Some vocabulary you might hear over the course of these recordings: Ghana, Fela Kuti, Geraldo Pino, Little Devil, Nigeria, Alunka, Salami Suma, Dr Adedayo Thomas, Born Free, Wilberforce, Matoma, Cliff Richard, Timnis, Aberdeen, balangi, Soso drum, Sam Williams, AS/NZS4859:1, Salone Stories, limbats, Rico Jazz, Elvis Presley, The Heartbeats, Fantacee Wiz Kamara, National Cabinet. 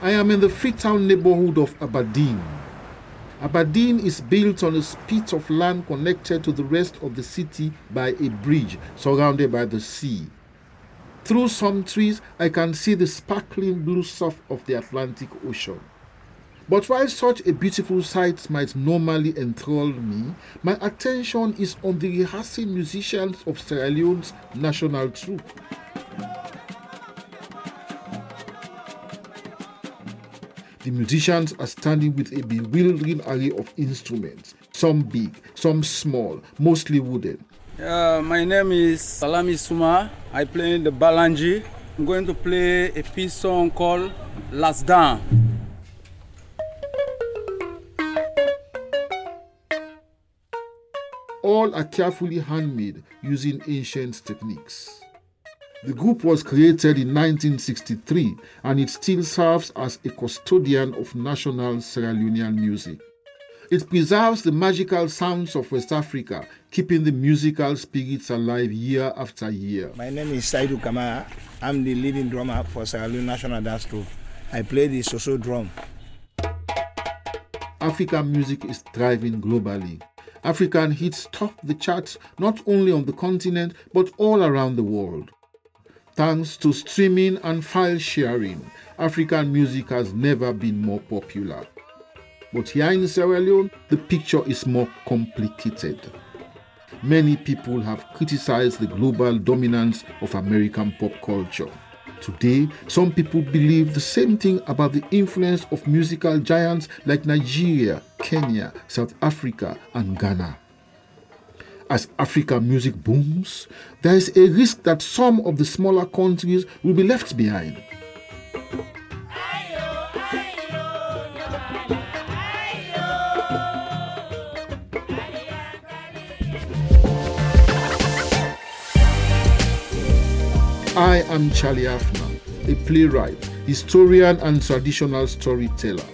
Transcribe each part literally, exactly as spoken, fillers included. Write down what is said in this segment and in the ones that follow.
I am in the Freetown neighborhood of Aberdeen. Aberdeen is built on a spit of land connected to the rest of the city by a bridge surrounded by the sea. Through some trees, I can see the sparkling blue surf of the Atlantic Ocean. But while such a beautiful sight might normally enthrall me, my attention is on the rehearsing musicians of Sierra Leone's national troupe. The musicians are standing with a bewildering array of instruments, some big, some small, mostly wooden. Uh, my name is Salami Suma. I play the balangi. I'm going to play a piece song called Lazdan. All are carefully handmade using ancient techniques. The group was created in nineteen sixty-three and it still serves as a custodian of national Sierra Leonean music. It preserves the magical sounds of West Africa, keeping the musical spirits alive year after year. My name is Saidou Kamara. I'm the leading drummer for Sierra Leone National Dance Troupe. I play the Soso drum. African music is thriving globally. African hits top the charts not only on the continent but all around the world. Thanks to streaming and file sharing, African music has never been more popular. But here in Sierra Leone, the picture is more complicated. Many people have criticized the global dominance of American pop culture. Today, some people believe the same thing about the influence of musical giants like Nigeria, Kenya, South Africa, and Ghana. As African music booms, there is a risk that some of the smaller countries will be left behind. I am Charlie Haffner, a playwright, historian and traditional storyteller,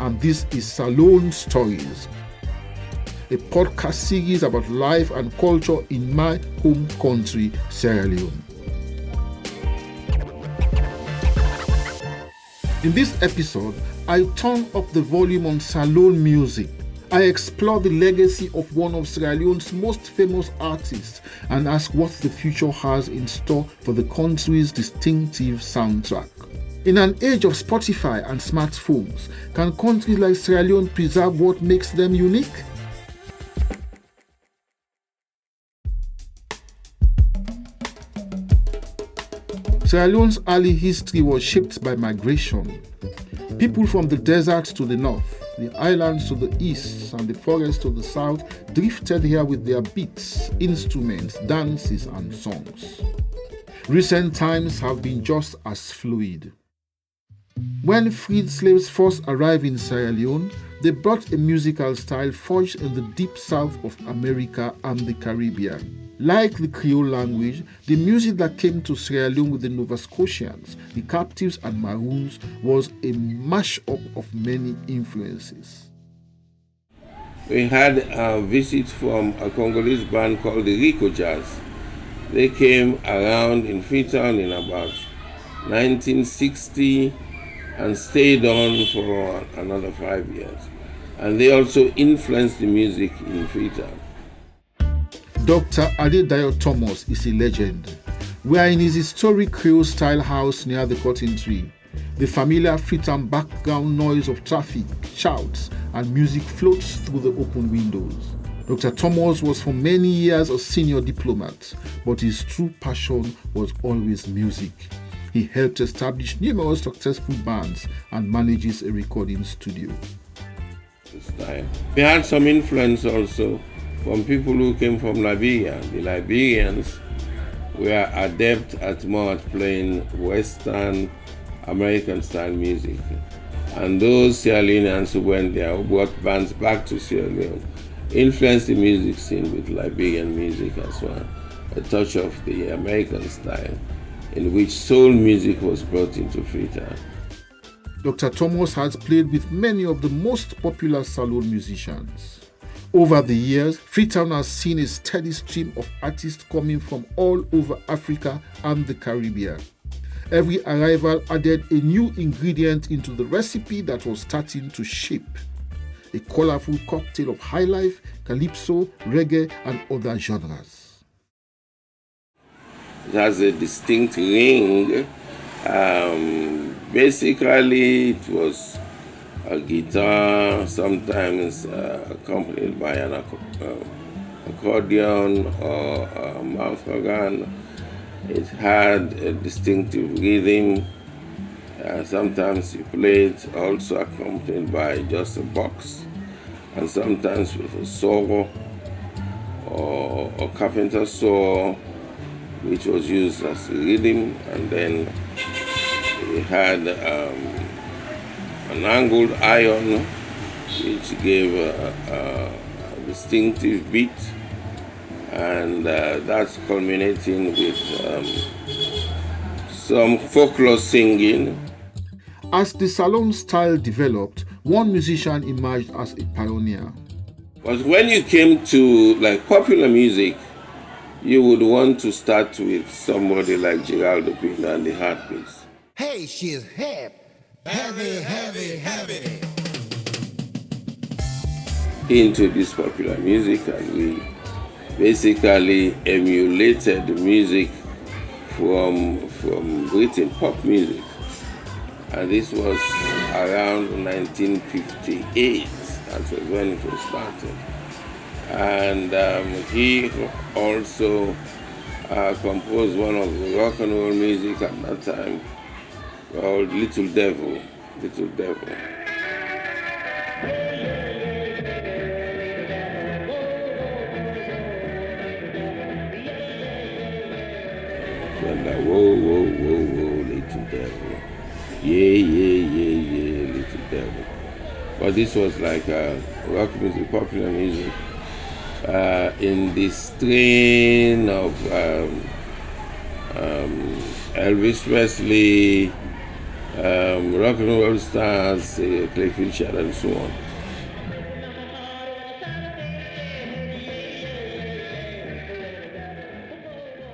and this is Salone Stories, a podcast series about life and culture in my home country, Sierra Leone. In this episode, I turn up the volume on Salone music. I explore the legacy of one of Sierra Leone's most famous artists and ask what the future has in store for the country's distinctive soundtrack. In an age of Spotify and smartphones, can countries like Sierra Leone preserve what makes them unique? Sierra Leone's early history was shaped by migration. People from the desert to the north, the islands to the east, and the forest to the south drifted here with their beats, instruments, dances, and songs. Recent times have been just as fluid. When freed slaves first arrived in Sierra Leone, they brought a musical style forged in the deep south of America and the Caribbean. Like the Creole language, the music that came to Sierra Leone with the Nova Scotians, the Captives and Maroons was a mash-up of many influences. We had a visit from a Congolese band called the Rico Jazz. They came around in Freetown in about nineteen sixty and stayed on for another five years. And they also influenced the music in Freetown. Doctor Adedayo Thomas is a legend. We are in his historic Creole-style house near the cotton tree. The familiar Freetown background noise of traffic, shouts, and music floats through the open windows. Doctor Thomas was for many years a senior diplomat, but his true passion was always music. He helped establish numerous successful bands and manages a recording studio. We had some influence also from people who came from Liberia. The Liberians were adept at more at playing Western American-style music. And those Sierra Leoneans who went there, who brought bands back to Sierra Leone, influenced the music scene with Liberian music as well, a touch of the American style, in which soul music was brought into Freetown. Doctor Thomas has played with many of the most popular Salone musicians. Over the years, Freetown has seen a steady stream of artists coming from all over Africa and the Caribbean. Every arrival added a new ingredient into the recipe that was starting to shape a colorful cocktail of high life, calypso, reggae, and other genres. It has a distinct ring. Um, basically, it was a guitar, sometimes uh, accompanied by an accordion or a mouth organ. It had a distinctive rhythm. Uh, sometimes you play it also accompanied by just a box, and sometimes with a saw or a carpenter saw, which was used as a rhythm. And then we had um, an angled iron, which gave a, a, a distinctive beat, and uh, that's culminating with um, some folklore singing. As the Salone style developed, one musician emerged as a pioneer. But when you came to like popular music, you would want to start with somebody like Geraldo Pino and the Heartbeats. Hey, she's hip, heavy, heavy, heavy. He introduced popular music, and we basically emulated the music from, from Britain, pop music. And this was around nineteen fifty-eight, that was when it was started. And um, he also uh, composed one of the rock and roll music at that time called Little Devil, Little Devil. And uh, whoa, whoa, whoa, whoa, Little Devil. Yeah, yeah, yeah, yeah, Little Devil. But this was like uh, rock music, popular music, uh, in the strain of um, um, Elvis Presley, um, rock and roll stars, uh, Cliff Richard, and so on.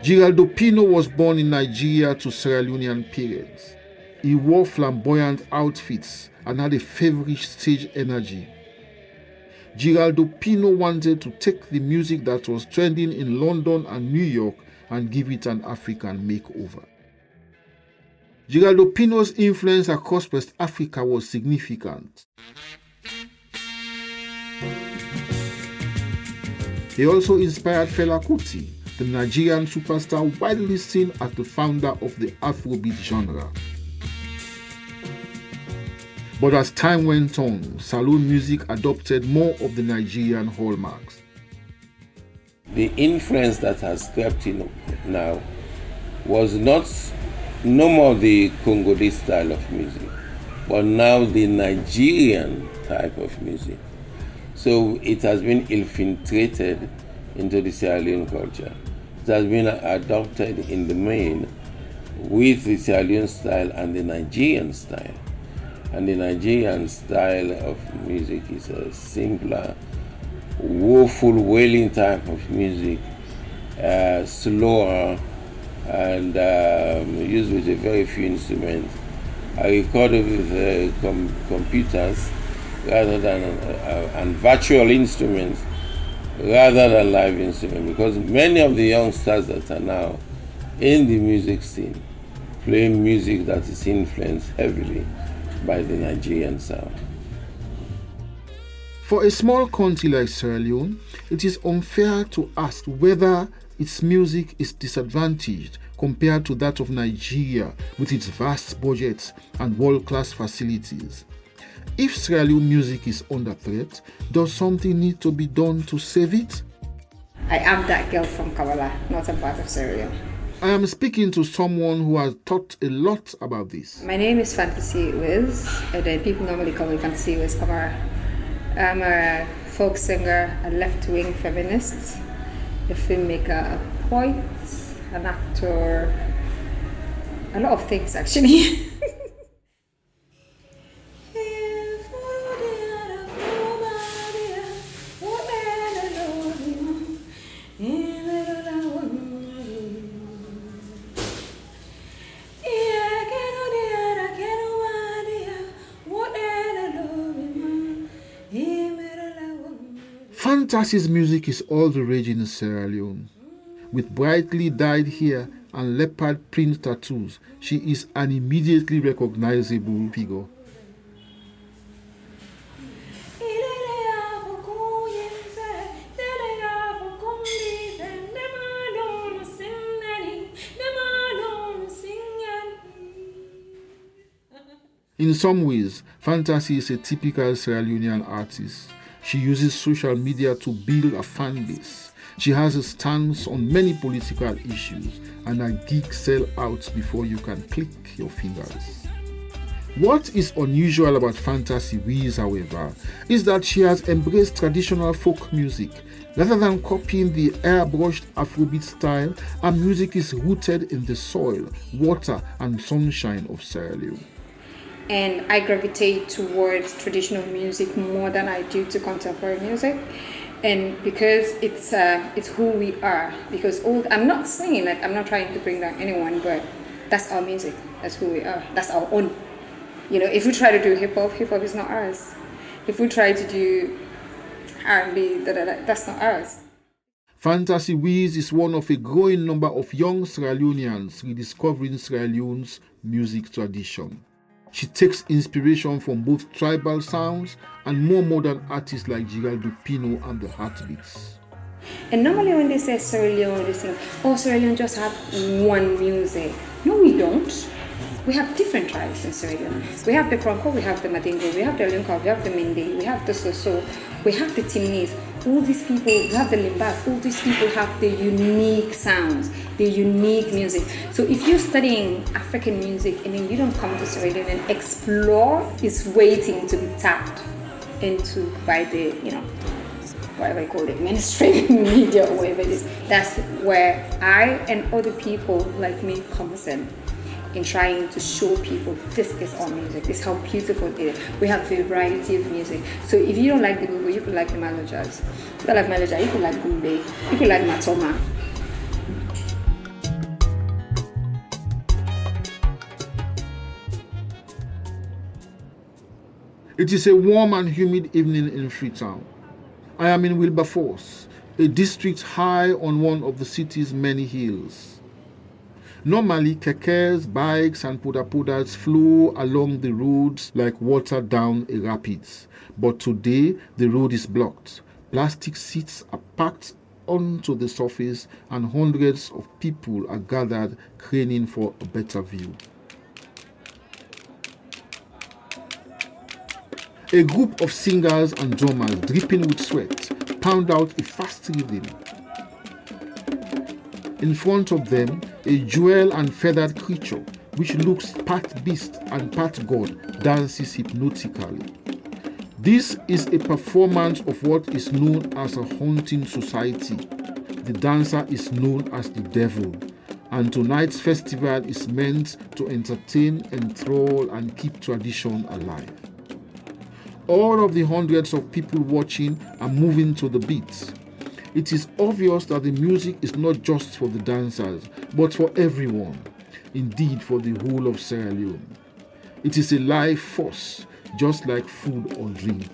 Geraldo Pino was born in Nigeria to Sierra Leonean parents. He wore flamboyant outfits and had a feverish stage energy. Geraldo Pino wanted to take the music that was trending in London and New York and give it an African makeover. Geraldo Pino's influence across West Africa was significant. He also inspired Fela Kuti, the Nigerian superstar widely seen as the founder of the Afrobeat genre. But as time went on, Salone music adopted more of the Nigerian hallmarks. The influence that has crept in now was not no more the Congolese style of music, but now the Nigerian type of music. So it has been infiltrated into the Sierra Leone culture. It has been adopted in the main with the Sierra Leone style and the Nigerian style. And the Nigerian style of music is a simpler, woeful, wailing type of music, uh, slower, and um, used with a very few instruments. I recorded with uh, com- computers rather than uh, and virtual instruments rather than live instruments, because many of the youngsters that are now in the music scene play music that is influenced heavily by the Nigerian sound. For a small country like Sierra Leone, it is unfair to ask whether its music is disadvantaged compared to that of Nigeria with its vast budgets and world-class facilities. If Sierra Leone music is under threat, does something need to be done to save it? I am that girl from Kavala, not a part of Sierra Leone. I am speaking to someone who has taught a lot about this. My name is Fantacee Wiz, and then people normally call me Fantacee Wiz Kamara. I'm a folk singer, a left-wing feminist, a filmmaker, a poet, an actor, a lot of things actually. Fantasee's music is all the rage in Sierra Leone. With brightly dyed hair and leopard print tattoos, she is an immediately recognizable figure. In some ways, Fantacee is a typical Sierra Leonean artist. She uses social media to build a fan base. She has a stance on many political issues, and her gigs sell out before you can click your fingers. What is unusual about Fantacee Wiz, however, is that she has embraced traditional folk music. Rather than copying the airbrushed Afrobeat style, her music is rooted in the soil, water, and sunshine of Sierra Leone. And I gravitate towards traditional music more than I do to contemporary music, and because it's uh, it's who we are. Because all I'm not singing it, I'm not trying to bring down anyone, but that's our music. That's who we are. That's our own. You know, if we try to do hip hop, hip hop is not ours. If we try to do R and B, da, da, da, that's not ours. Fantacee Wiz is one of a growing number of young Sierra Leoneans rediscovering Sierra Leone's music tradition. She takes inspiration from both tribal sounds and more modern artists like Geraldo Pino and The Heartbeats. And normally when they say Sierra Leone, they say, oh, Sierra Leone just have one music. No, we don't. We have different tribes in Sierra Leone. We have the Kronko, we have the Madingo, we have the Alunka, we have the Minde, we have the Soso, we have the Timnis. All these people, we have the limbats, all these people have their unique sounds, their unique music. So if you're studying African music and then you don't come to Sierra Leone and explore, it's waiting to be tapped into by the, you know, whatever you call it, mainstream media or whatever it is. That's where I and other people like me comes in. in trying to show people this is our music, this is how beautiful it is. We have a variety of music. So if you don't like the Gumbay, you could like the Malo Jazz. If you don't like Malo Jazz, you could like Gumbay. You could like Matoma. It is a warm and humid evening in Freetown. I am in Wilberforce, a district high on one of the city's many hills. Normally, kekés, bikes, and podapodas flow along the roads like water down a rapids. But today, the road is blocked. Plastic seats are packed onto the surface, and hundreds of people are gathered, craning for a better view. A group of singers and drummers, dripping with sweat, pound out a fast rhythm. In front of them, a jewel and feathered creature, which looks part beast and part god, dances hypnotically. This is a performance of what is known as a haunting society. The dancer is known as the devil, and tonight's festival is meant to entertain, enthrall, and keep tradition alive. All of the hundreds of people watching are moving to the beat. It is obvious that the music is not just for the dancers, but for everyone, indeed for the whole of Sierra Leone. It is a life force, just like food or drink.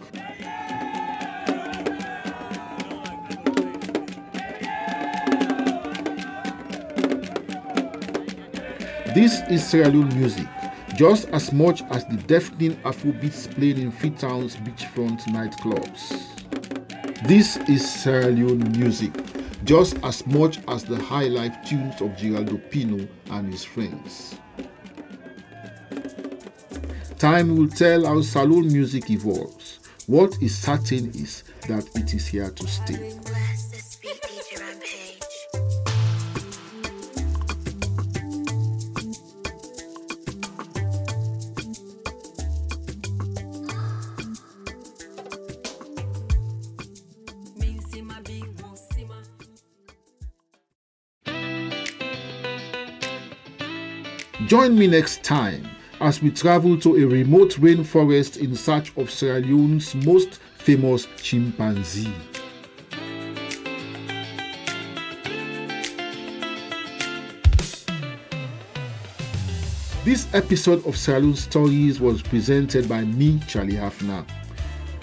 This is Sierra Leone music, just as much as the deafening Afrobeats played in Freetown's beachfront nightclubs. This is Sierra Leone music, just as much as the high-life tunes of Geraldo Pino and his friends. Time will tell how Salone music evolves. What is certain is that it is here to stay. Join me next time as we travel to a remote rainforest in search of Sierra Leone's most famous chimpanzee. This episode of Salone Stories was presented by me, Charlie Haffner.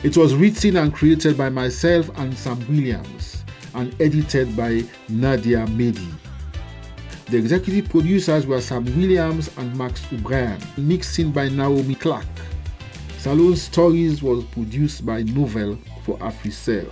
It was written and created by myself and Sam Williams and edited by Nadia Mehdi. The executive producers were Sam Williams and Max O'Brien, mixing by Naomi Clarke. Salone Stories was produced by Novel for AfriCell.